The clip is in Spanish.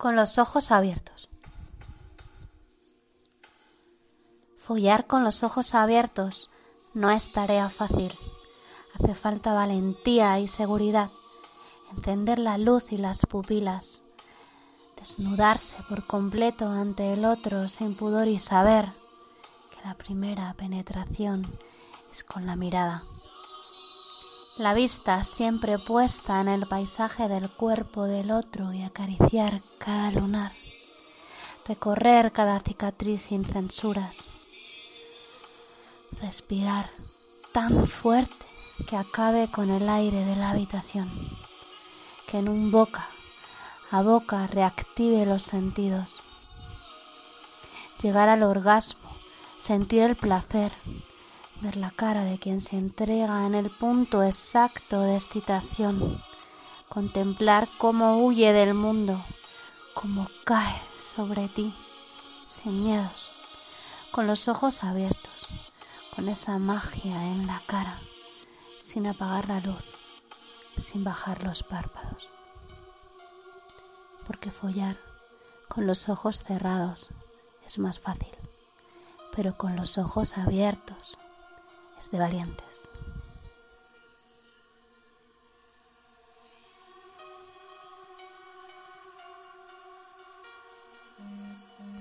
Con los ojos abiertos. Follar con los ojos abiertos no es tarea fácil. Hace falta valentía y seguridad. Encender la luz y las pupilas. Desnudarse por completo ante el otro sin pudor y saber que la primera penetración es con la mirada. La vista siempre puesta en el paisaje del cuerpo del otro y acariciar cada lunar, recorrer cada cicatriz sin censuras, respirar tan fuerte que acabe con el aire de la habitación, que en un boca a boca reactive los sentidos, llegar al orgasmo, sentir el placer, ver la cara de quien se entrega en el punto exacto de excitación. Contemplar cómo huye del mundo, cómo cae sobre ti, sin miedos, con los ojos abiertos, con esa magia en la cara, sin apagar la luz, sin bajar los párpados. Porque follar con los ojos cerrados es más fácil, pero con los ojos abiertos es de valientes.